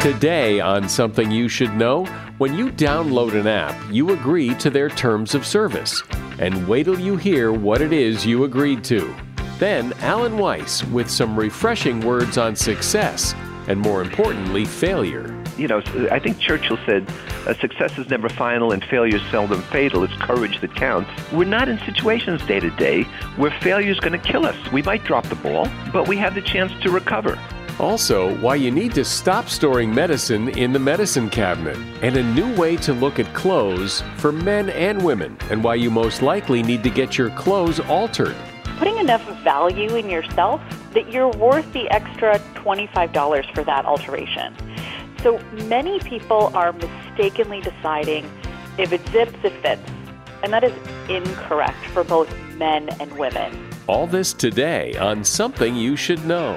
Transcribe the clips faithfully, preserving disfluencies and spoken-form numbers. Today on Something You Should Know, when you download an app, you agree to their terms of service. And wait till you hear what it is you agreed to. Then Alan Weiss with some refreshing words on success, and more importantly, failure. You know, I think Churchill said, success is never final and failure is seldom fatal. It's courage that counts. We're not in situations day to day where failure is going to kill us. We might drop the ball, but we have the chance to recover. Also, why you need to stop storing medicine in the medicine cabinet, and a new way to look at clothes for men and women, and why you most likely need to get your clothes altered. Putting enough value in yourself that you're worth the extra twenty-five dollars for that alteration. So many people are mistakenly deciding if it zips, it fits, and that is incorrect for both men and women. All this today on Something You Should Know.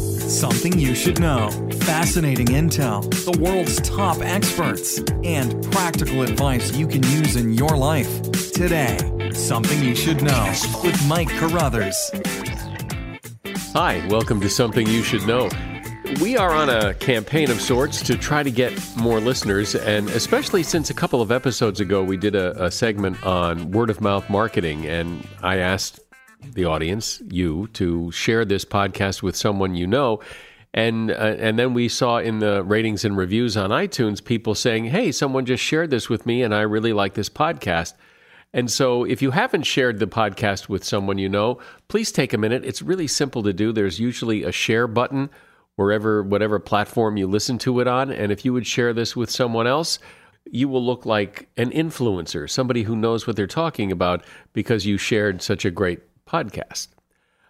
Something you should know. Fascinating intel, the world's top experts, and practical advice you can use in your life. Today, Something You Should Know with Mike Carruthers. Hi, welcome to Something You Should Know. We are on a campaign of sorts to try to get more listeners, and especially since a couple of episodes ago we did a, a segment on word-of-mouth marketing, and I asked the audience, you, to share this podcast with someone you know. And uh, and then we saw in the ratings and reviews on iTunes, people saying, hey, someone just shared this with me and I really like this podcast. And so if you haven't shared the podcast with someone you know, please take a minute. It's really simple to do. There's usually a share button wherever, whatever platform you listen to it on. And if you would share this with someone else, you will look like an influencer, somebody who knows what they're talking about because you shared such a great podcast.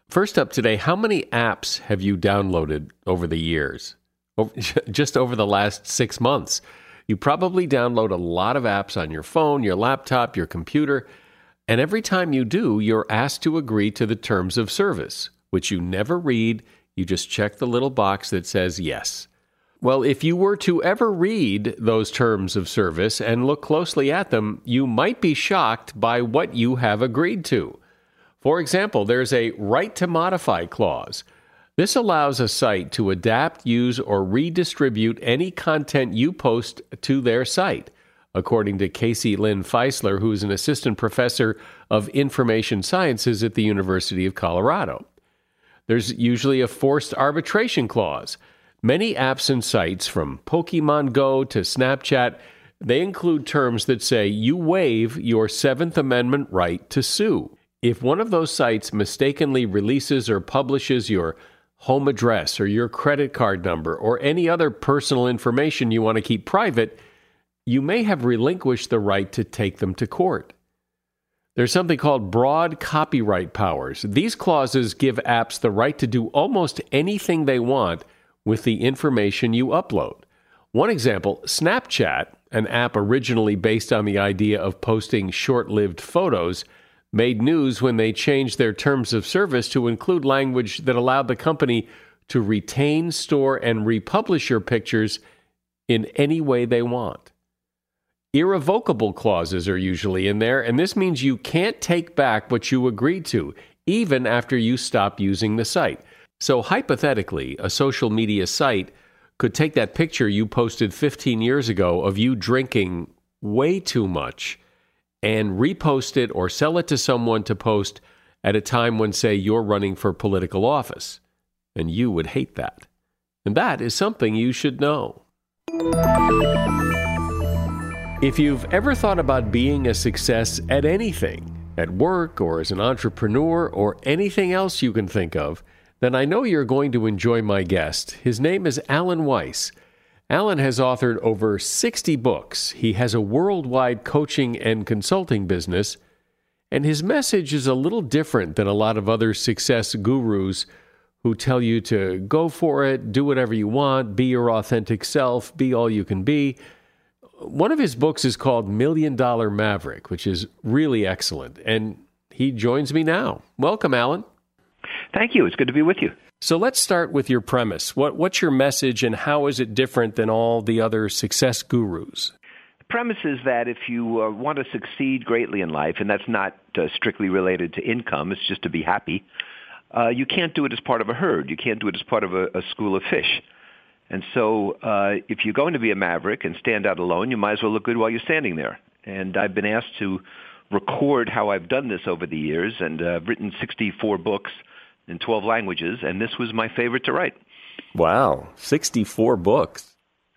First up today, how many apps have you downloaded over the years? Over, just over the last six months. You probably download a lot of apps on your phone, your laptop, your computer, and every time you do, you're asked to agree to the terms of service, which you never read. You just check the little box that says yes. Well, if you were to ever read those terms of service and look closely at them, you might be shocked by what you have agreed to. For example, there's a right to modify clause. This allows a site to adapt, use, or redistribute any content you post to their site, according to Casey Lynn Feisler, who is an assistant professor of information sciences at the University of Colorado. There's usually a forced arbitration clause. Many apps and sites, from Pokemon Go to Snapchat, they include terms that say you waive your Seventh Amendment right to sue. If one of those sites mistakenly releases or publishes your home address or your credit card number or any other personal information you want to keep private, you may have relinquished the right to take them to court. There's something called broad copyright powers. These clauses give apps the right to do almost anything they want with the information you upload. One example, Snapchat, an app originally based on the idea of posting short-lived photos, made news when they changed their terms of service to include language that allowed the company to retain, store, and republish your pictures in any way they want. Irrevocable clauses are usually in there, and this means you can't take back what you agreed to, even after you stop using the site. So hypothetically, a social media site could take that picture you posted fifteen years ago of you drinking way too much and repost it or sell it to someone to post at a time when, say, you're running for political office. And you would hate that. And that is something you should know. If you've ever thought about being a success at anything, at work or as an entrepreneur or anything else you can think of, then I know you're going to enjoy my guest. His name is Alan Weiss. Alan has authored over sixty books. He has a worldwide coaching and consulting business, and his message is a little different than a lot of other success gurus who tell you to go for it, do whatever you want, be your authentic self, be all you can be. One of his books is called Million Dollar Maverick, which is really excellent, and he joins me now. Welcome, Alan. Thank you. It's good to be with you. So let's start with your premise. What, what's your message, and how is it different than all the other success gurus? The premise is that if you uh, want to succeed greatly in life, and that's not uh, strictly related to income, it's just to be happy, uh, you can't do it as part of a herd. You can't do it as part of a, a school of fish. And so uh, if you're going to be a maverick and stand out alone, you might as well look good while you're standing there. And I've been asked to record how I've done this over the years, and uh, I've written sixty-four books in twelve languages, and this was my favorite to write. Wow, sixty-four books.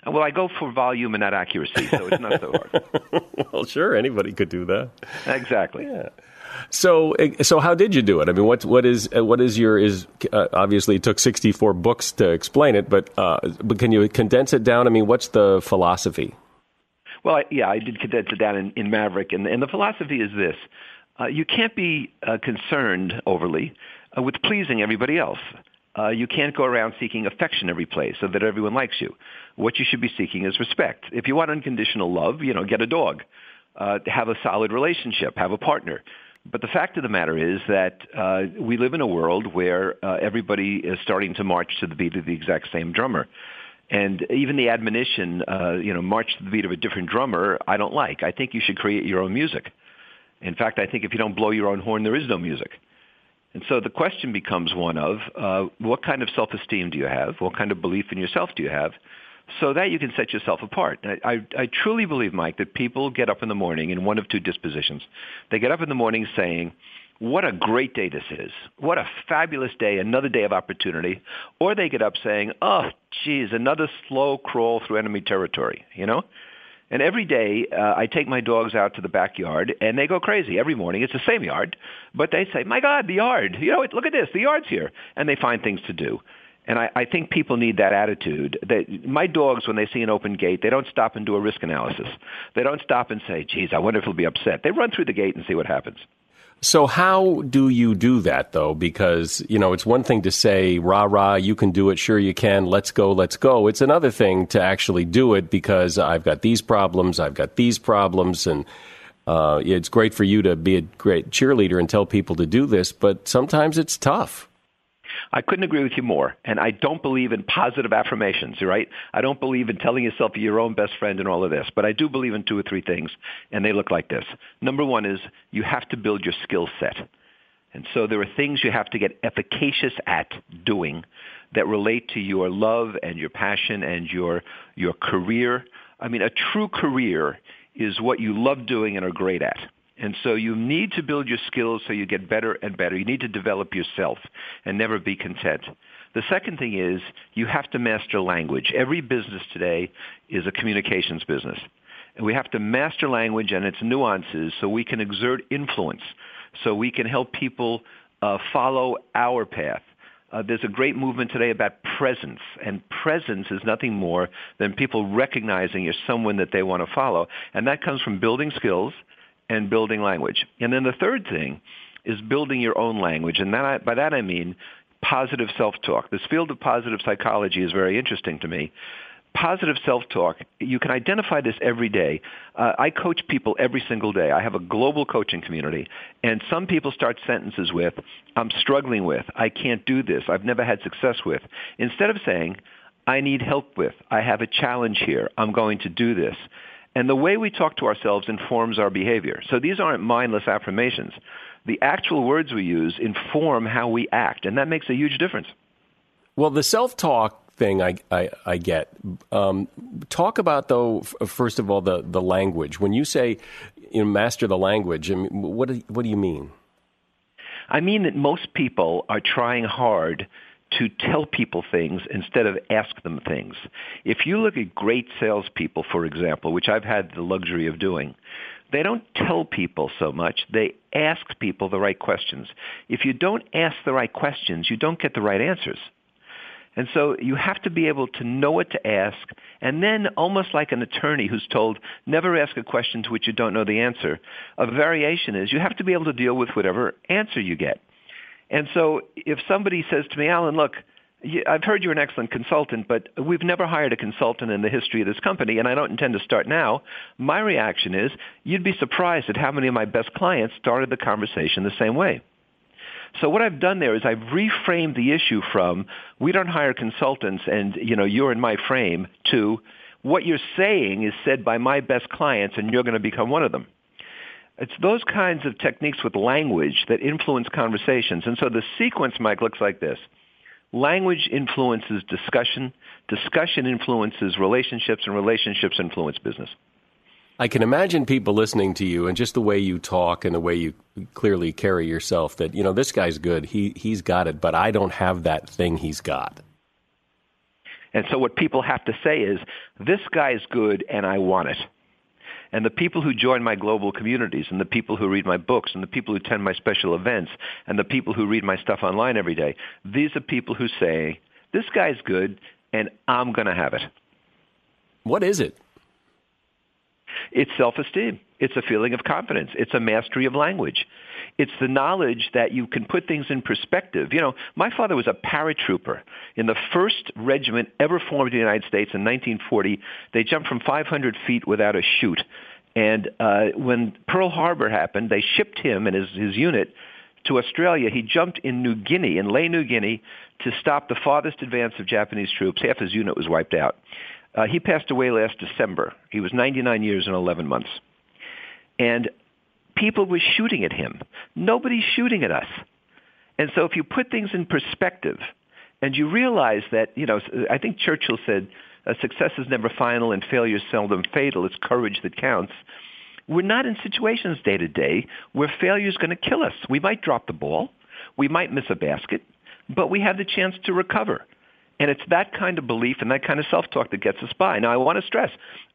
Well, I go for volume and not accuracy, so it's not so hard. Well, sure, anybody could do that. Exactly. Yeah. So, so how did you do it? I mean, what what is what is your is uh, obviously it took sixty-four books to explain it, but uh, but can you condense it down? I mean, what's the philosophy? Well, I, yeah, I did condense it down in, in Maverick, and and the philosophy is this: uh, you can't be uh, concerned overly uh, with pleasing everybody else. Uh, you can't go around seeking affection every place so that everyone likes you. What you should be seeking is respect. If you want unconditional love, you know, get a dog, uh, have a solid relationship, have a partner. But the fact of the matter is that uh, we live in a world where uh, everybody is starting to march to the beat of the exact same drummer. And even the admonition, uh, you know, march to the beat of a different drummer, I don't like. I think you should create your own music. In fact, I think if you don't blow your own horn, there is no music. And so the question becomes one of uh, what kind of self-esteem do you have? What kind of belief in yourself do you have? So that you can set yourself apart. I, I, I truly believe, Mike, that people get up in the morning in one of two dispositions. They get up in the morning saying, what a great day this is. What a fabulous day, another day of opportunity. Or they get up saying, oh, geez, another slow crawl through enemy territory, you know? And every day uh, I take my dogs out to the backyard, and they go crazy. Every morning it's the same yard, but they say, my God, the yard. You know, look at this, the yard's here. And they find things to do. And I, I think people need that attitude. They, my dogs, when they see an open gate, they don't stop and do a risk analysis. They don't stop and say, geez, I wonder if he'll be upset. They run through the gate and see what happens. So how do you do that, though? Because, you know, it's one thing to say, rah, rah, you can do it. Sure, you can. Let's go. Let's go. It's another thing to actually do it because I've got these problems. I've got these problems. And uh, it's great for you to be a great cheerleader and tell people to do this. But sometimes it's tough. I couldn't agree with you more, and I don't believe in positive affirmations, right? I don't believe in telling yourself you're your own best friend and all of this, but I do believe in two or three things, and they look like this. Number one is you have to build your skill set, and so there are things you have to get efficacious at doing that relate to your love and your passion and your your career. I mean, a true career is what you love doing and are great at. And so you need to build your skills so you get better and better. You need to develop yourself and never be content. The second thing is you have to master language. Every business today is a communications business. And we have to master language and its nuances so we can exert influence, so we can help people uh, follow our path. Uh, there's a great movement today about presence, and presence is nothing more than people recognizing you're someone that they want to follow. And that comes from building skills and building language. And then the third thing is building your own language. And that I, by that I mean positive self-talk. This field of positive psychology is very interesting to me. Positive self-talk, you can identify this every day. Uh, I coach people every single day. I have a global coaching community. And some people start sentences with, I'm struggling with, I can't do this, I've never had success with. Instead of saying, I need help with, I have a challenge here, I'm going to do this. And the way we talk to ourselves informs our behavior. So these aren't mindless affirmations. The actual words we use inform how we act, and that makes a huge difference. Well, the self-talk thing I, I, I get. Um, talk about, though, f- first of all, the, the language. When you say, you know, master the language, I mean, what do, what do you mean? I mean that most people are trying hard to tell people things instead of ask them things. If you look at great salespeople, for example, which I've had the luxury of doing, they don't tell people so much. They ask people the right questions. If you don't ask the right questions, you don't get the right answers. And so you have to be able to know what to ask, and then almost like an attorney who's told, never ask a question to which you don't know the answer. A variation is you have to be able to deal with whatever answer you get. And so if somebody says to me, Alan, look, I've heard you're an excellent consultant, but we've never hired a consultant in the history of this company, and I don't intend to start now. My reaction is, you'd be surprised at how many of my best clients started the conversation the same way. So what I've done there is I've reframed the issue from, we don't hire consultants and, you know, you're in my frame, to what you're saying is said by my best clients and you're going to become one of them. It's those kinds of techniques with language that influence conversations. And so the sequence, Mike, looks like this. Language influences discussion. Discussion influences relationships, and relationships influence business. I can imagine people listening to you and just the way you talk and the way you clearly carry yourself that, you know, this guy's good, he, he's got it, but I don't have that thing he's got. And so what people have to say is, this guy's good and I want it. And the people who join my global communities and the people who read my books and the people who attend my special events and the people who read my stuff online every day, these are people who say, this guy's good and I'm going to have it. What is it? It's self-esteem. It's a feeling of confidence. It's a mastery of language. It's the knowledge that you can put things in perspective. You know, my father was a paratrooper in the first regiment ever formed in the United States in nineteen forty. They jumped from five hundred feet without a chute. And uh, when Pearl Harbor happened, they shipped him and his, his unit to Australia. He jumped in New Guinea, in Ley, New Guinea, to stop the farthest advance of Japanese troops. Half his unit was wiped out. Uh, he passed away last December. He was ninety-nine years and eleven months. And people were shooting at him. Nobody's shooting at us. And so if you put things in perspective and you realize that, you know, I think Churchill said, success is never final and failure is seldom fatal. It's courage that counts. We're not in situations day to day where failure is going to kill us. We might drop the ball. We might miss a basket. But we have the chance to recover. And it's that kind of belief and that kind of self-talk that gets us by. Now, I want to stress,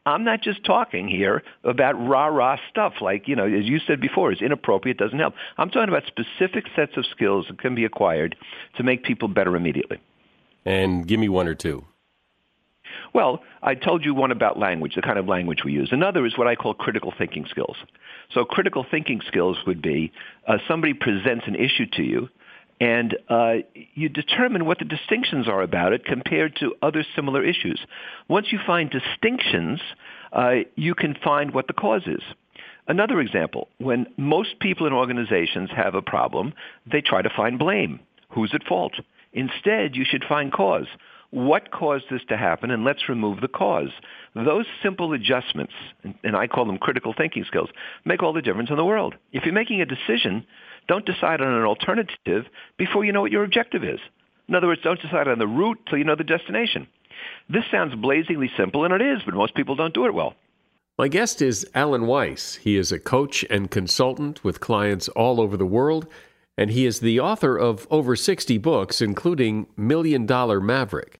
I'm not just talking here about rah-rah stuff like, you know, as you said before, is inappropriate, doesn't help. I'm talking about specific sets of skills that can be acquired to make people better immediately. And give me one or two. Well, I told you one about language, the kind of language we use. Another is what I call critical thinking skills. So critical thinking skills would be uh, somebody presents an issue to you, and uh, you determine what the distinctions are about it compared to other similar issues. Once you find distinctions, uh, you can find what the cause is. Another example, when most people in organizations have a problem, they try to find blame. Who's at fault? Instead, you should find cause. What caused this to happen, and let's remove the cause. Those simple adjustments, and I call them critical thinking skills, make all the difference in the world. If you're making a decision, don't decide on an alternative before you know what your objective is. In other words, don't decide on the route till you know the destination. This sounds blazingly simple, and it is, but most people don't do it well. My guest is Alan Weiss. He is a coach and consultant with clients all over the world, and he is the author of over sixty books, including Million Dollar Maverick.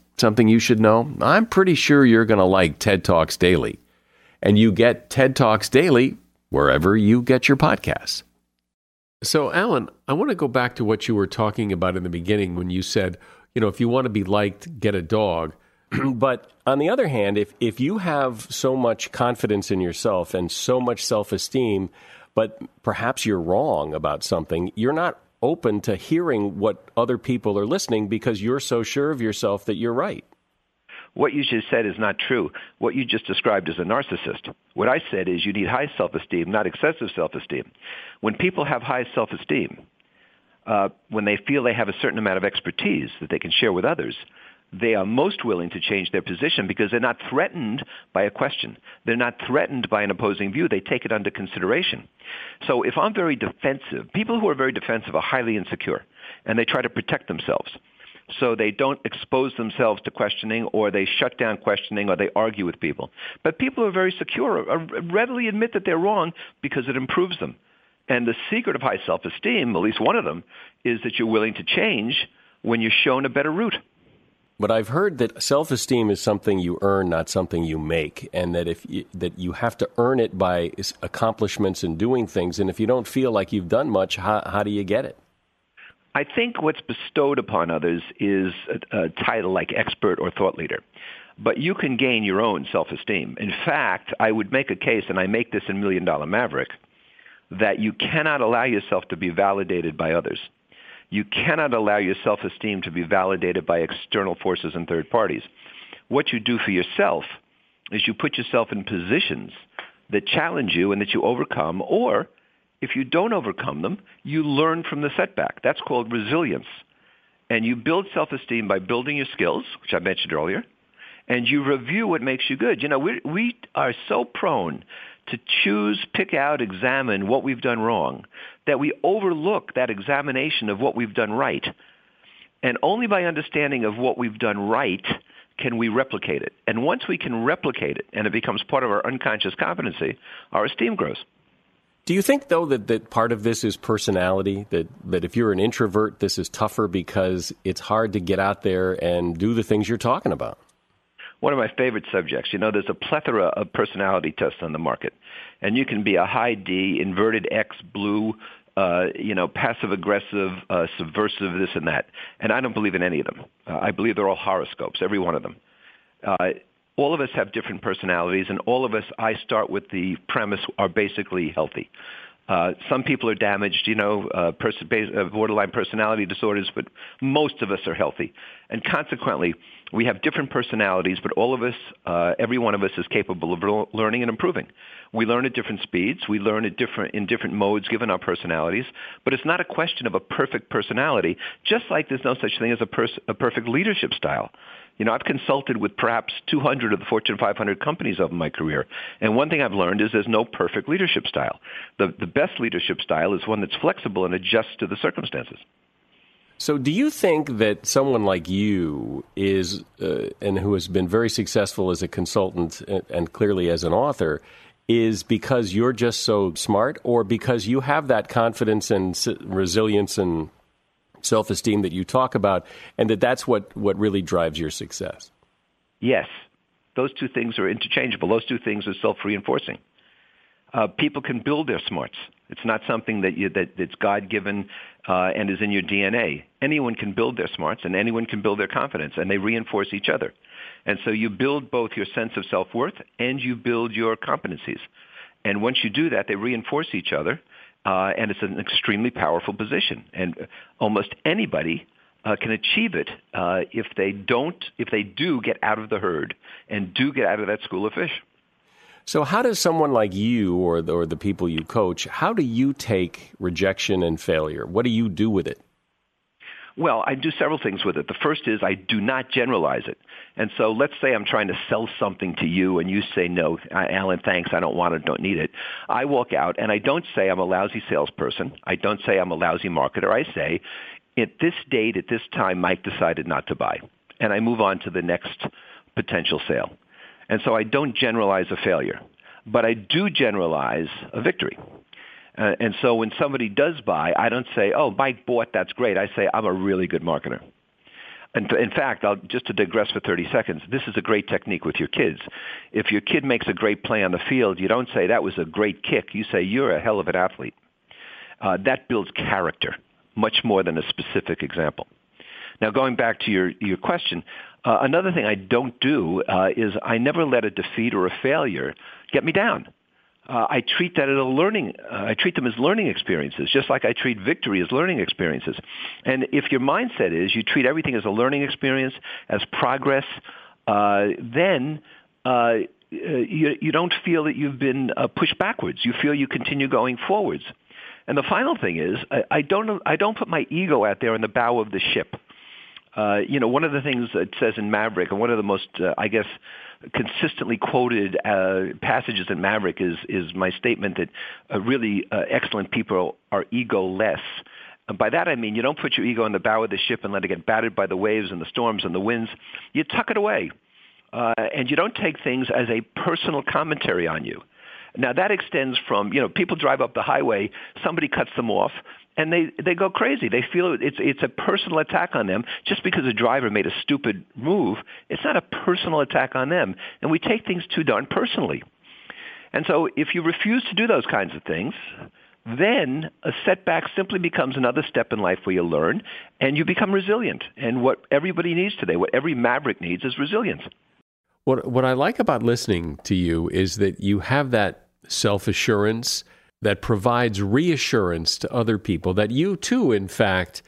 Something You Should Know, I'm pretty sure you're going to like TED Talks Daily. And you get TED Talks Daily wherever you get your podcasts. So, Alan, I want to go back to what you were talking about in the beginning when you said, you know, if you want to be liked, get a dog. But on the other hand, if, if you have so much confidence in yourself and so much self-esteem, but perhaps you're wrong about something, you're not open to hearing what other people are listening because you're so sure of yourself that you're right. What you just said is not true. What you just described is a narcissist. What I said is you need high self-esteem, not excessive self-esteem. When people have high self-esteem, uh, when they feel they have a certain amount of expertise that they can share with others, they are most willing to change their position because they're not threatened by a question. They're not threatened by an opposing view. They take it under consideration. So if I'm very defensive, people who are very defensive are highly insecure, and they try to protect themselves. So they don't expose themselves to questioning, or they shut down questioning, or they argue with people. But people who are very secure or readily admit that they're wrong because it improves them. And the secret of high self-esteem, at least one of them, is that you're willing to change when you're shown a better route. But I've heard that self-esteem is something you earn, not something you make, and that if you, that you have to earn it by accomplishments and doing things. And if you don't feel like you've done much, how, how do you get it? I think what's bestowed upon others is a, a title like expert or thought leader. But you can gain your own self-esteem. In fact, I would make a case, and I make this in Million Dollar Maverick, that you cannot allow yourself to be validated by others. You cannot allow your self-esteem to be validated by external forces and third parties. What you do for yourself is you put yourself in positions that challenge you and that you overcome, or if you don't overcome them, you learn from the setback. That's called resilience. And you build self-esteem by building your skills, which I mentioned earlier, and you review what makes you good. You know, we we are so prone to choose, pick out, examine what we've done wrong, that we overlook that examination of what we've done right. And only by understanding of what we've done right can we replicate it. And once we can replicate it and it becomes part of our unconscious competency, our esteem grows. Do you think, though, that, that part of this is personality, that, that if you're an introvert, this is tougher because it's hard to get out there and do the things you're talking about? One of my favorite subjects. You know, there's a plethora of personality tests on the market, and you can be a high D, inverted X, blue, uh, you know, passive-aggressive, uh, subversive, this and that. And I don't believe in any of them. Uh, I believe they're all horoscopes, every one of them. Uh, All of us have different personalities, and all of us, I start with the premise, are basically healthy. Uh, some people are damaged, you know, uh, pers- uh, borderline personality disorders, but most of us are healthy. And consequently, we have different personalities, but all of us, uh, every one of us is capable of l- learning and improving. We learn at different speeds. We learn at different, in different modes given our personalities. But it's not a question of a perfect personality, just like there's no such thing as a, pers- a perfect leadership style. You know, I've consulted with perhaps two hundred of the Fortune five hundred companies over my career. And one thing I've learned is there's no perfect leadership style. The, the best leadership style is one that's flexible and adjusts to the circumstances. So do you think that someone like you is, uh, and who has been very successful as a consultant and, and clearly as an author, is because you're just so smart, or because you have that confidence and s- resilience and self-esteem that you talk about, and that that's what, what really drives your success? Yes. Those two things are interchangeable. Those two things are self-reinforcing. Uh, people can build their smarts. It's not something that you, that that's God-given uh, and is in your D N A. Anyone can build their smarts, and anyone can build their confidence, and they reinforce each other. And so you build both your sense of self-worth and you build your competencies. And once you do that, they reinforce each other. Uh, and it's an extremely powerful position, and almost anybody uh, can achieve it uh, if they don't, if they do get out of the herd and do get out of that school of fish. So, how does someone like you, or the, or the people you coach, how do you take rejection and failure? What do you do with it? Well, I do several things with it. The first is I do not generalize it. And so let's say I'm trying to sell something to you and you say, no, Alan, thanks, I don't want it, don't need it. I walk out and I don't say I'm a lousy salesperson. I don't say I'm a lousy marketer. I say, at this date, at this time, Mike decided not to buy. And I move on to the next potential sale. And so I don't generalize a failure, but I do generalize a victory. Uh, and so when somebody does buy, I don't say, oh, Mike bought, that's great. I say, I'm a really good marketer. And th- in fact, I'll, just to digress for thirty seconds, this is a great technique with your kids. If your kid makes a great play on the field, you don't say, that was a great kick. You say, you're a hell of an athlete. Uh, that builds character much more than a specific example. Now, going back to your, your question, uh, another thing I don't do uh, is I never let a defeat or a failure get me down. Uh, I treat that as a learning. Uh, I treat them as learning experiences, just like I treat victory as learning experiences. And if your mindset is you treat everything as a learning experience, as progress, uh, then uh, you, you don't feel that you've been uh, pushed backwards. You feel you continue going forwards. And the final thing is, I, I don't. I don't put my ego out there in the bow of the ship. Uh, you know, one of the things it says in Maverick, and one of the most, uh, I guess, consistently quoted uh, passages in Maverick is is my statement that uh, really uh, excellent people are egoless. And by that I mean you don't put your ego in the bow of the ship and let it get battered by the waves and the storms and the winds. You tuck it away, uh, and you don't take things as a personal commentary on you. Now that extends from, you know, people drive up the highway, somebody cuts them off, and they, they go crazy. They feel it's it's a personal attack on them. Just because a driver made a stupid move, it's not a personal attack on them. And we take things too darn personally. And so if you refuse to do those kinds of things, then a setback simply becomes another step in life where you learn and you become resilient. And what everybody needs today, what every maverick needs, is resilience. What what I like about listening to you is that you have that self-assurance that provides reassurance to other people that you too, in fact,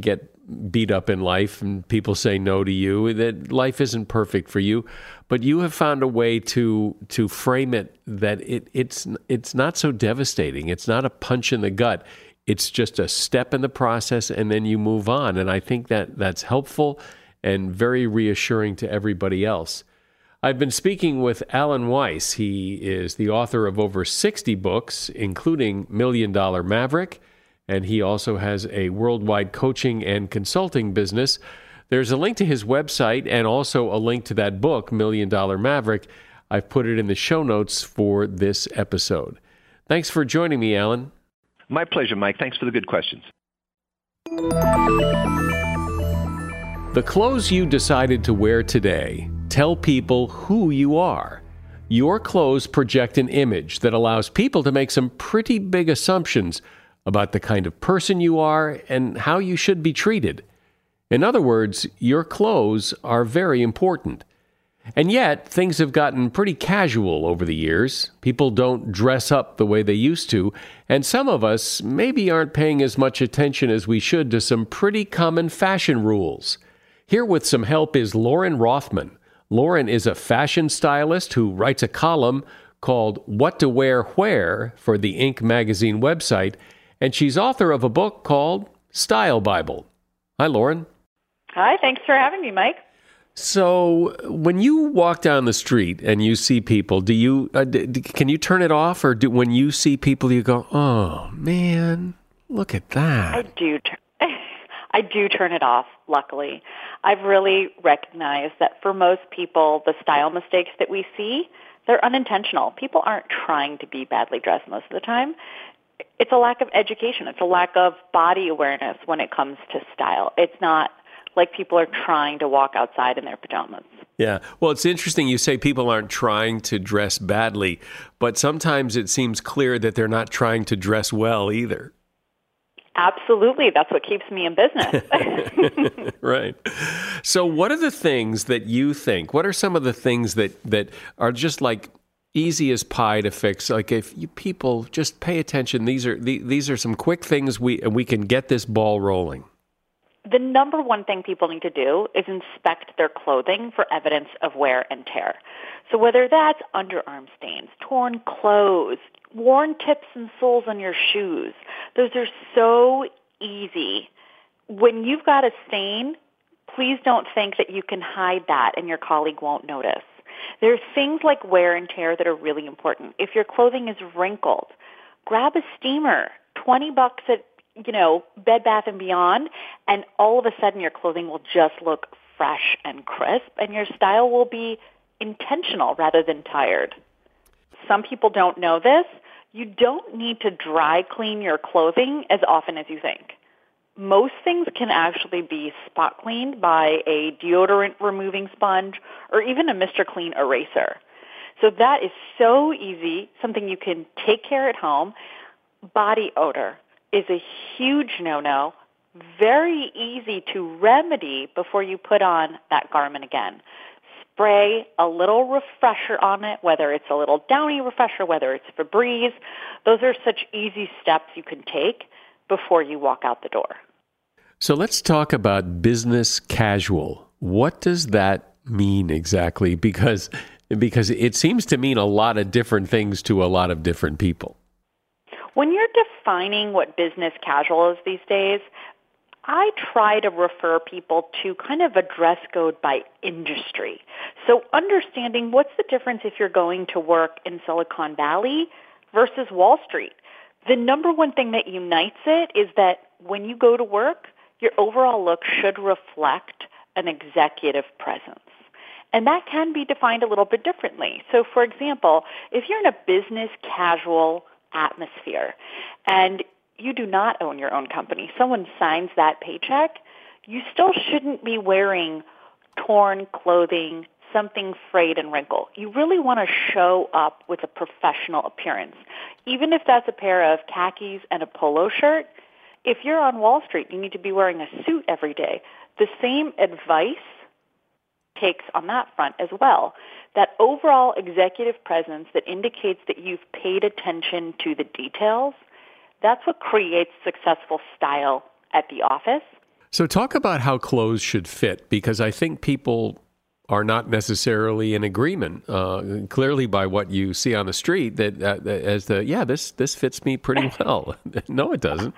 get beat up in life and people say no to you, that life isn't perfect for you, but you have found a way to to frame it that it it's it's not so devastating. It's not a punch in the gut. It's just a step in the process, and then you move on. And I think that that's helpful and very reassuring to everybody else. I've been speaking with Alan Weiss. He is the author of over sixty books, including Million Dollar Maverick, and he also has a worldwide coaching and consulting business. There's a link to his website and also a link to that book, Million Dollar Maverick. I've put it in the show notes for this episode. Thanks for joining me, Alan. My pleasure, Mike. Thanks for the good questions. The clothes you decided to wear today tell people who you are. Your clothes project an image that allows people to make some pretty big assumptions about the kind of person you are and how you should be treated. In other words, your clothes are very important. And yet, things have gotten pretty casual over the years. People don't dress up the way they used to, and some of us maybe aren't paying as much attention as we should to some pretty common fashion rules. Here with some help is Lauren Rothman. Lauren is a fashion stylist who writes a column called What to Wear Where for the Inc Magazine website, and she's author of a book called Style Bible. Hi, Lauren. Hi, thanks for having me, Mike. So when you walk down the street and you see people, do you uh, d- can you turn it off, or do when you see people you go, "Oh man, look at that"? I do. Tur- I do turn it off. Luckily, I've really recognized that for most people, the style mistakes that we see, they're unintentional. People aren't trying to be badly dressed most of the time. It's a lack of education. It's a lack of body awareness when it comes to style. It's not like people are trying to walk outside in their pajamas. Yeah. Well, it's interesting you say people aren't trying to dress badly, but sometimes it seems clear that they're not trying to dress well either. Absolutely. That's what keeps me in business. Right. So what are the things that you think, what are some of the things that, that are just like easy as pie to fix? Like if you people just pay attention, these are the, these are some quick things we we can get this ball rolling. The number one thing people need to do is inspect their clothing for evidence of wear and tear. So whether that's underarm stains, torn clothes, worn tips and soles on your shoes, those are so easy. When you've got a stain, please don't think that you can hide that and your colleague won't notice. There's things like wear and tear that are really important. If your clothing is wrinkled, grab a steamer, twenty bucks at you know, Bed Bath and Beyond, and all of a sudden your clothing will just look fresh and crisp, and your style will be intentional rather than tired. Some people don't know this. You don't need to dry clean your clothing as often as you think. Most things can actually be spot cleaned by a deodorant removing sponge or even a Mister Clean eraser. So that is so easy, something you can take care at home. Body odor is a huge no-no, very easy to remedy before you put on that garment again. Spray a little refresher on it, whether it's a little Downy refresher, whether it's Febreze. Those are such easy steps you can take before you walk out the door. So let's talk about business casual. What does that mean exactly? Because, because it seems to mean a lot of different things to a lot of different people. When you're defining what business casual is these days, I try to refer people to kind of a dress code by industry. So understanding what's the difference if you're going to work in Silicon Valley versus Wall Street. The number one thing that unites it is that when you go to work, your overall look should reflect an executive presence. And that can be defined a little bit differently. So for example, if you're in a business casual atmosphere and you do not own your own company, someone signs that paycheck, you still shouldn't be wearing torn clothing, something frayed and wrinkled. You really want to show up with a professional appearance. Even if that's a pair of khakis and a polo shirt, if you're on Wall Street, you need to be wearing a suit every day. The same advice takes on that front as well. That overall executive presence that indicates that you've paid attention to the details, that's what creates successful style at the office. So talk about how clothes should fit, because I think people are not necessarily in agreement, uh, clearly by what you see on the street, that uh, as the, yeah, this, this fits me pretty well. No, it doesn't.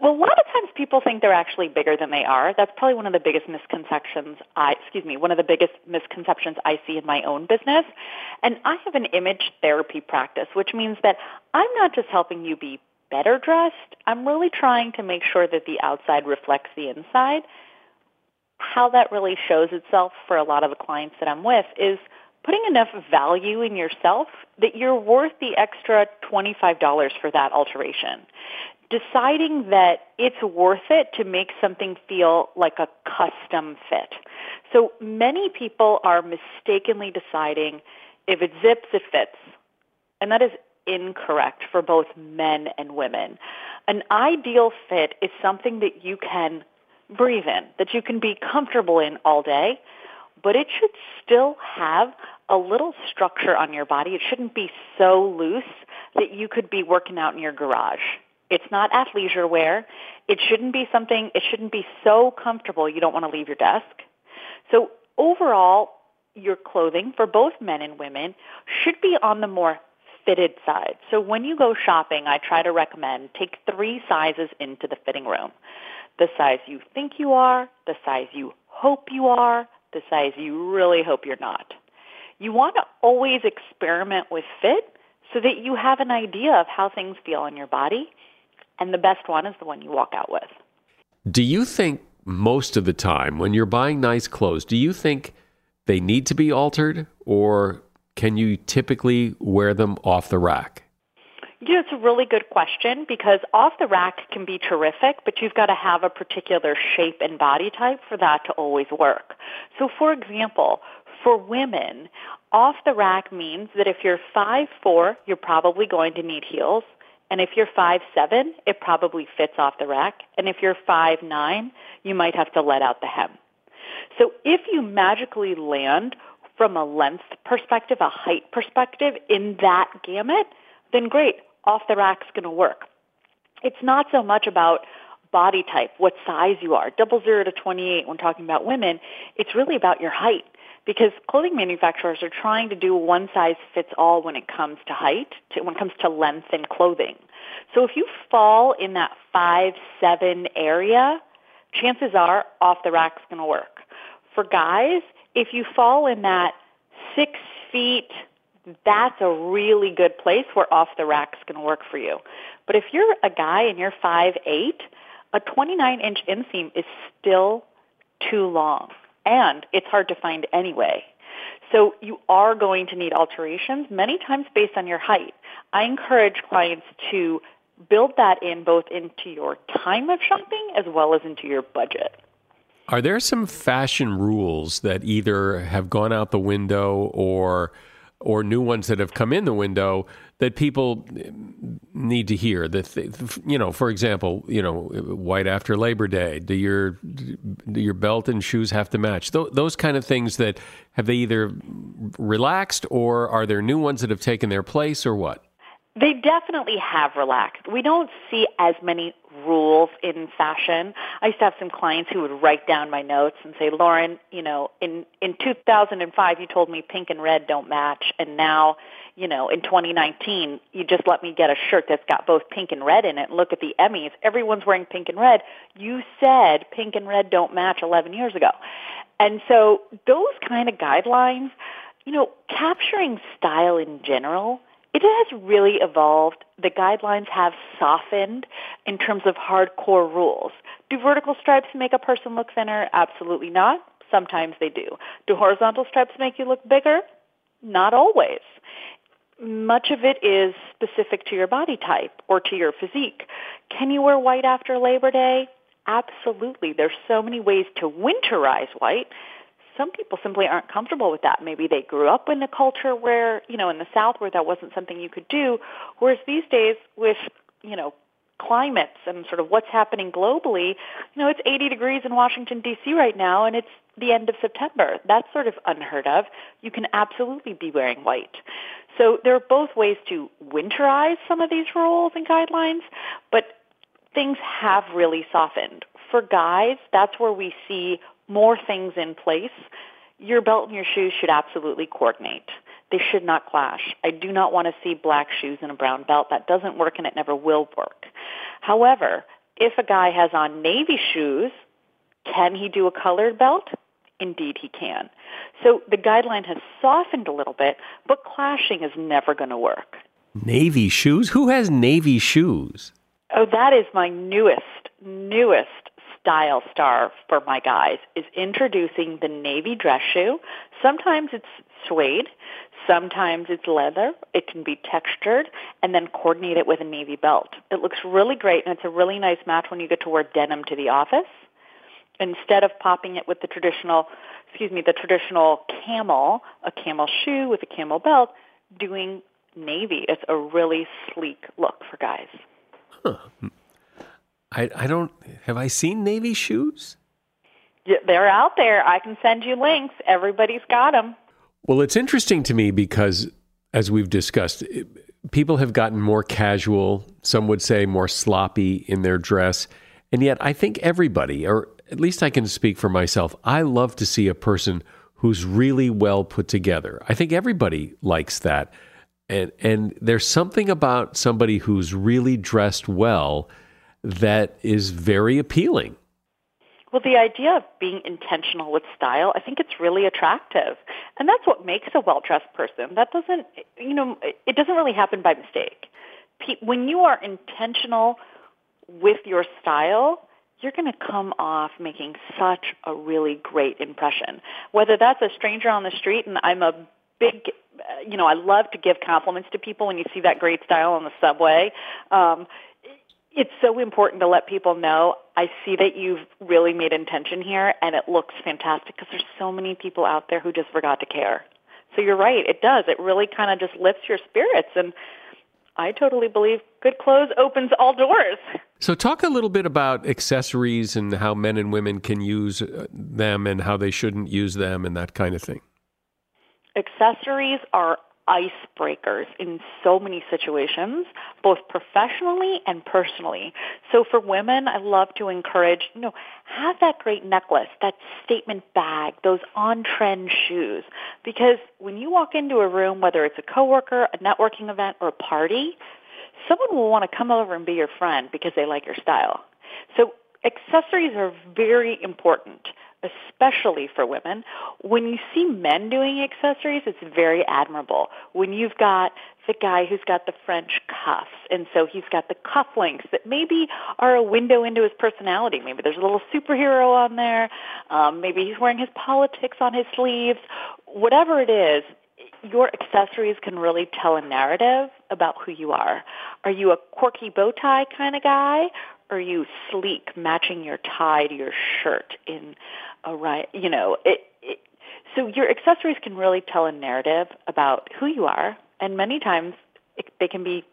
Well, a lot of times people think they're actually bigger than they are. That's probably one of the biggest misconceptions I, excuse me, one of the biggest misconceptions I see in my own business. And I have an image therapy practice, which means that I'm not just helping you be better dressed. I'm really trying to make sure that the outside reflects the inside. How that really shows itself for a lot of the clients that I'm with is putting enough value in yourself that you're worth the extra twenty-five dollars for that alteration. Deciding that it's worth it to make something feel like a custom fit. So many people are mistakenly deciding if it zips, it fits. And that is incorrect for both men and women. An ideal fit is something that you can breathe in, that you can be comfortable in all day, but it should still have a little structure on your body. It shouldn't be so loose that you could be working out in your garage. It's not athleisure wear. It shouldn't be something, it shouldn't be so comfortable you don't want to leave your desk. So overall, your clothing for both men and women should be on the more fitted side. So when you go shopping, I try to recommend take three sizes into the fitting room. The size you think you are, the size you hope you are, the size you really hope you're not. You want to always experiment with fit so that you have an idea of how things feel in your body, and the best one is the one you walk out with. Do you think most of the time when you're buying nice clothes, do you think they need to be altered, or can you typically wear them off the rack? You know, it's a really good question because off the rack can be terrific, but you've got to have a particular shape and body type for that to always work. So, for example, for women, off the rack means that if you're five foot four, you're probably going to need heels. And if you're five foot seven, it probably fits off the rack. And if you're five foot nine, you might have to let out the hem. So if you magically land from a length perspective, a height perspective in that gamut, then great, off the rack's going to work. It's not so much about body type, what size you are, double zero to twenty-eight when talking about women. It's really about your height because clothing manufacturers are trying to do one size fits all when it comes to height, to, when it comes to length and clothing. So if you fall in that five foot seven area, chances are off the rack's going to work. For guys, if you fall in that six feet, that's a really good place where off the rack's going to work for you. But if you're a guy and you're five foot eight, a twenty-nine inch inseam is still too long, and it's hard to find anyway. So you are going to need alterations, many times based on your height. I encourage clients to build that in both into your time of shopping as well as into your budget. Are there some fashion rules that either have gone out the window or or new ones that have come in the window that people need to hear? That, you know, for example, you know, white after Labor Day, do your do your belt and shoes have to match? Th- those kind of things that have they either relaxed or are there new ones that have taken their place or what? They definitely have relaxed. We don't see as many rules in fashion. I used to have some clients who would write down my notes and say, Lauren, you know, in, in two thousand five, you told me pink and red don't match. And now, you know, in twenty nineteen, you just let me get a shirt that's got both pink and red in it. Look at the Emmys. Everyone's wearing pink and red. You said pink and red don't match eleven years ago. And so those kind of guidelines, you know, capturing style in general, it has really evolved. The guidelines have softened in terms of hardcore rules. Do vertical stripes make a person look thinner? Absolutely not. Sometimes they do. Do horizontal stripes make you look bigger? Not always. Much of it is specific to your body type or to your physique. Can you wear white after Labor Day? Absolutely. There's so many ways to winterize white. Some people simply aren't comfortable with that. Maybe they grew up in a culture where, you know, in the South where that wasn't something you could do, whereas these days with, you know, climates and sort of what's happening globally, you know, it's eighty degrees in Washington, D C right now, and it's the end of September. That's sort of unheard of. You can absolutely be wearing white. So there are both ways to winterize some of these rules and guidelines, but things have really softened. For guys, that's where we see more things in place. Your belt and your shoes should absolutely coordinate. They should not clash. I do not want to see black shoes and a brown belt. That doesn't work and it never will work. However, if a guy has on navy shoes, can he do a colored belt? Indeed he can. So the guideline has softened a little bit, but clashing is never going to work. Navy shoes? Who has navy shoes? Oh, that is my newest, newest style star for my guys is introducing the navy dress shoe. Sometimes it's suede, sometimes it's leather, it can be textured, and then coordinate it with a navy belt. It looks really great, and it's a really nice match when you get to wear denim to the office. Instead of popping it with the traditional, excuse me, the traditional camel, a camel shoe with a camel belt, doing navy. It's a really sleek look for guys. Huh. I, I don't, have I seen navy shoes? They're out there. I can send you links. Everybody's got them. Well, it's interesting to me because, as we've discussed, it, people have gotten more casual, some would say more sloppy in their dress. And yet I think everybody, or at least I can speak for myself, I love to see a person who's really well put together. I think everybody likes that. And and there's something about somebody who's really dressed well that is very appealing. Well, the idea of being intentional with style, I think it's really attractive. And that's what makes a well-dressed person. That doesn't, you know, it doesn't really happen by mistake. When you are intentional with your style, you're going to come off making such a really great impression. Whether that's a stranger on the street, and I'm a big, you know, I love to give compliments to people when you see that great style on the subway. Um, it's so important to let people know, I see that you've really made intention here, and it looks fantastic, because there's so many people out there who just forgot to care. So you're right, it does. It really kind of just lifts your spirits, and I totally believe good clothes opens all doors. So talk a little bit about accessories and how men and women can use them and how they shouldn't use them and that kind of thing. Accessories are icebreakers in so many situations, both professionally and personally. So for women, I love to encourage, you know, have that great necklace, that statement bag, those on-trend shoes. Because when you walk into a room, whether it's a coworker, a networking event, or a party, someone will want to come over and be your friend because they like your style. So accessories are very important, especially for women. When you see men doing accessories, it's very admirable. When you've got the guy who's got the French cuffs, and so he's got the cufflinks that maybe are a window into his personality. Maybe there's a little superhero on there. Um, maybe he's wearing his politics on his sleeves. Whatever it is, your accessories can really tell a narrative about who you are. Are you a quirky bow tie kind of guy? Are you sleek, matching your tie to your shirt in a right, you know, it, it, so your accessories can really tell a narrative about who you are, and many times it, they can be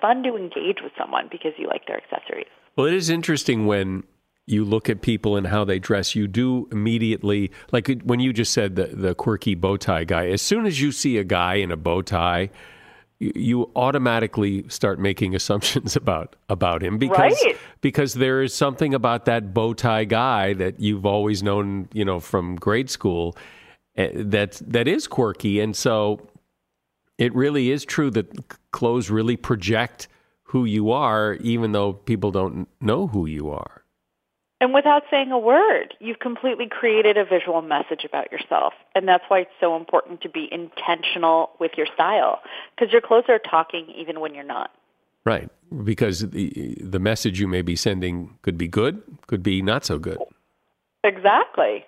fun to engage with someone because you like their accessories. Well, it is interesting when you look at people and how they dress. You do immediately, like when you just said the, the quirky bow tie guy, as soon as you see a guy in a bow tie, you automatically start making assumptions about, about him because right. because there is something about that bow tie guy that you've always known, you know, from grade school uh, that that is quirky. And so it really is true that clothes really project who you are, even though people don't know who you are. And without saying a word, you've completely created a visual message about yourself. And that's why it's so important to be intentional with your style, because your clothes are talking even when you're not. Right, because the, the message you may be sending could be good, could be not so good. Exactly.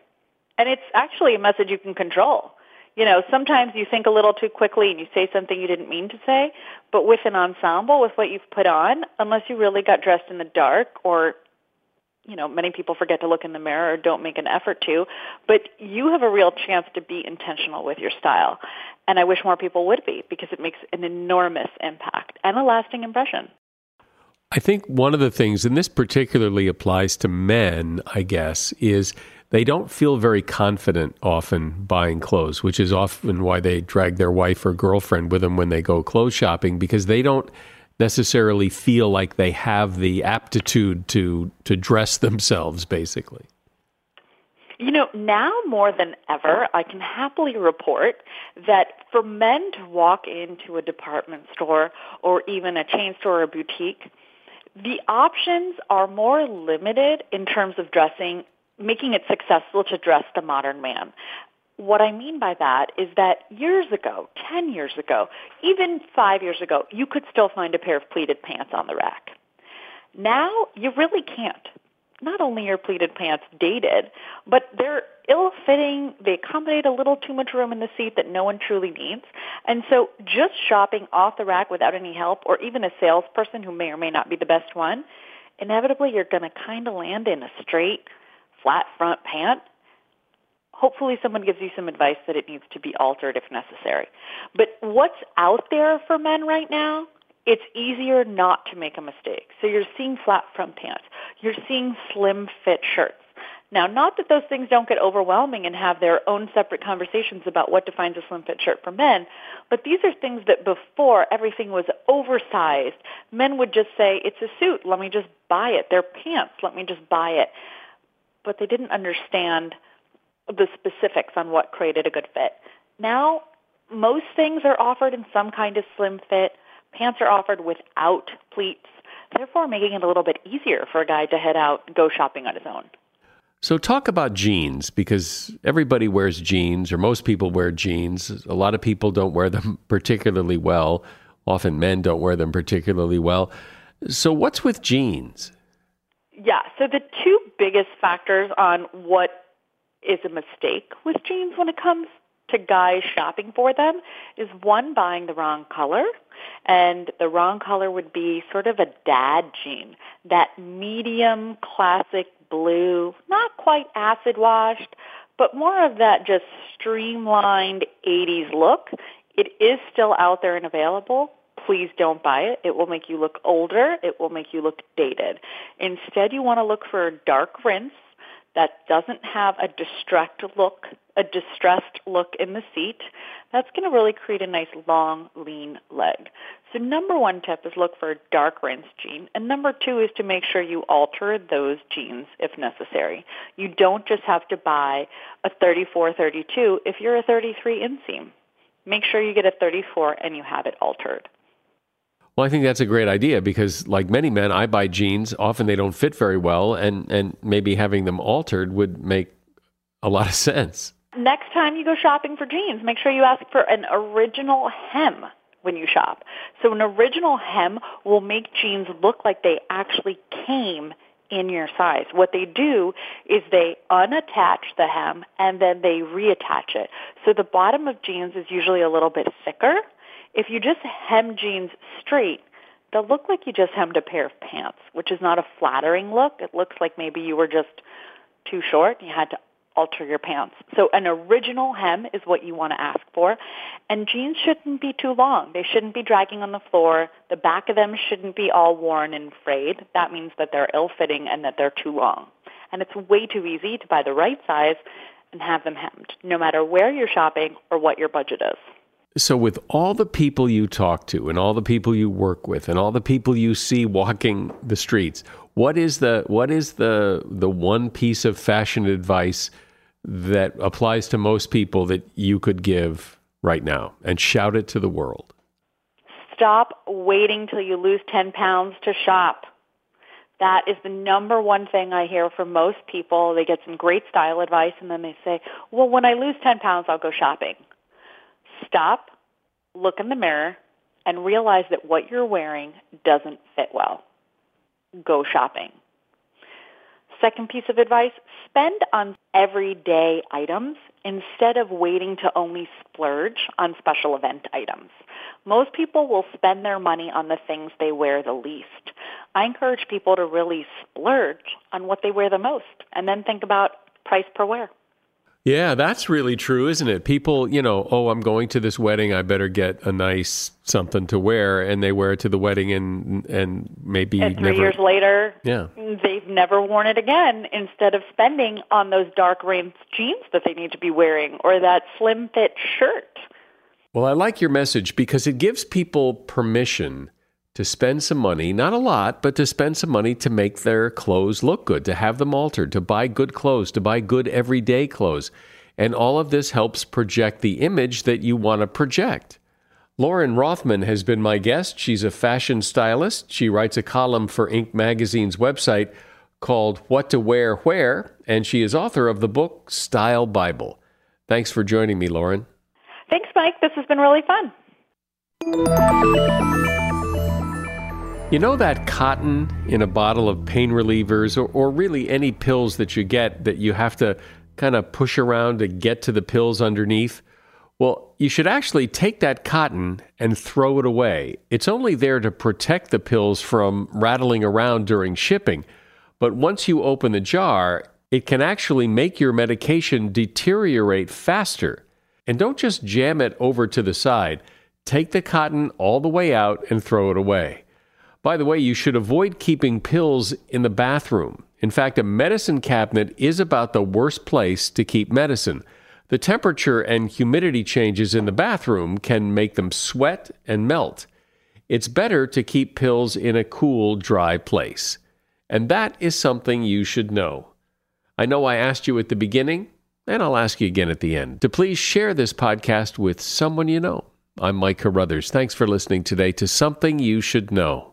And it's actually a message you can control. You know, sometimes you think a little too quickly and you say something you didn't mean to say, but with an ensemble, with what you've put on, unless you really got dressed in the dark or you know, many people forget to look in the mirror or don't make an effort to, but you have a real chance to be intentional with your style. And I wish more people would be, because it makes an enormous impact and a lasting impression. I think one of the things, and this particularly applies to men, I guess, is they don't feel very confident often buying clothes, which is often why they drag their wife or girlfriend with them when they go clothes shopping, because they don't necessarily feel like they have the aptitude to to dress themselves, basically. You know, now more than ever, I can happily report that for men to walk into a department store or even a chain store or a boutique, the options are more limited in terms of dressing, making it successful to dress the modern man. What I mean by that is that years ago, ten years ago, even five years ago, you could still find a pair of pleated pants on the rack. Now, you really can't. Not only are pleated pants dated, but they're ill-fitting. They accommodate a little too much room in the seat that no one truly needs. And so just shopping off the rack without any help, or even a salesperson who may or may not be the best one, inevitably you're going to kind of land in a straight, flat front pant. Hopefully someone gives you some advice that it needs to be altered if necessary. But what's out there for men right now, it's easier not to make a mistake. So you're seeing flat front pants. You're seeing slim fit shirts. Now, not that those things don't get overwhelming and have their own separate conversations about what defines a slim fit shirt for men, but these are things that before everything was oversized, men would just say, it's a suit, let me just buy it. They're pants, let me just buy it. But they didn't understand the specifics on what created a good fit. Now, most things are offered in some kind of slim fit. Pants are offered without pleats, therefore making it a little bit easier for a guy to head out and go shopping on his own. So talk about jeans, because everybody wears jeans, or most people wear jeans. A lot of people don't wear them particularly well. Often men don't wear them particularly well. So what's with jeans? Yeah, so the two biggest factors on what is a mistake with jeans when it comes to guys shopping for them is, one, buying the wrong color. And the wrong color would be sort of a dad jean, that medium classic blue, not quite acid washed, but more of that just streamlined eighties look. It is still out there and available. Please don't buy it. It will make you look older. It will make you look dated. Instead, you want to look for a dark rinse that doesn't have a distressed look, a distressed look in the seat. That's going to really create a nice, long, lean leg. So number one tip is look for a dark rinse jean. And number two is to make sure you alter those jeans if necessary. You don't just have to buy a thirty-four thirty-two if you're a thirty-three inseam. Make sure you get a thirty-four and you have it altered. Well, I think that's a great idea because, like many men, I buy jeans. Often they don't fit very well, and, and maybe having them altered would make a lot of sense. Next time you go shopping for jeans, make sure you ask for an original hem when you shop. So an original hem will make jeans look like they actually came in your size. What they do is they unattach the hem and then they reattach it. So the bottom of jeans is usually a little bit thicker. If you just hem jeans straight, they'll look like you just hemmed a pair of pants, which is not a flattering look. It looks like maybe you were just too short and you had to alter your pants. So an original hem is what you want to ask for. And jeans shouldn't be too long. They shouldn't be dragging on the floor. The back of them shouldn't be all worn and frayed. That means that they're ill-fitting and that they're too long. And it's way too easy to buy the right size and have them hemmed, no matter where you're shopping or what your budget is. So with all the people you talk to and all the people you work with and all the people you see walking the streets, what is the what is the the one piece of fashion advice that applies to most people that you could give right now and shout it to the world? Stop waiting till you lose ten pounds to shop. That is the number one thing I hear from most people. They get some great style advice and then they say, well, when I lose ten pounds, I'll go shopping. Stop, look in the mirror, and realize that what you're wearing doesn't fit well. Go shopping. Second piece of advice, spend on everyday items instead of waiting to only splurge on special event items. Most people will spend their money on the things they wear the least. I encourage people to really splurge on what they wear the most and then think about price per wear. Yeah, that's really true, isn't it? People, you know, oh, I'm going to this wedding, I better get a nice something to wear, and they wear it to the wedding, and and maybe and three never, years later, yeah, they've never worn it again. Instead of spending on those dark rinse jeans that they need to be wearing, or that slim fit shirt. Well, I like your message because it gives people permission to spend some money, not a lot, but to spend some money to make their clothes look good, to have them altered, to buy good clothes, to buy good everyday clothes. And all of this helps project the image that you want to project. Lauren Rothman has been my guest. She's a fashion stylist. She writes a column for Inc Magazine's website called What to Wear Where, and she is author of the book Style Bible. Thanks for joining me, Lauren. Thanks, Mike. This has been really fun. You know that cotton in a bottle of pain relievers, or, or really any pills that you get that you have to kind of push around to get to the pills underneath? Well, you should actually take that cotton and throw it away. It's only there to protect the pills from rattling around during shipping. But once you open the jar, it can actually make your medication deteriorate faster. And don't just jam it over to the side. Take the cotton all the way out and throw it away. By the way, you should avoid keeping pills in the bathroom. In fact, a medicine cabinet is about the worst place to keep medicine. The temperature and humidity changes in the bathroom can make them sweat and melt. It's better to keep pills in a cool, dry place. And that is something you should know. I know I asked you at the beginning, and I'll ask you again at the end, to please share this podcast with someone you know. I'm Mike Carruthers. Thanks for listening today to Something You Should Know.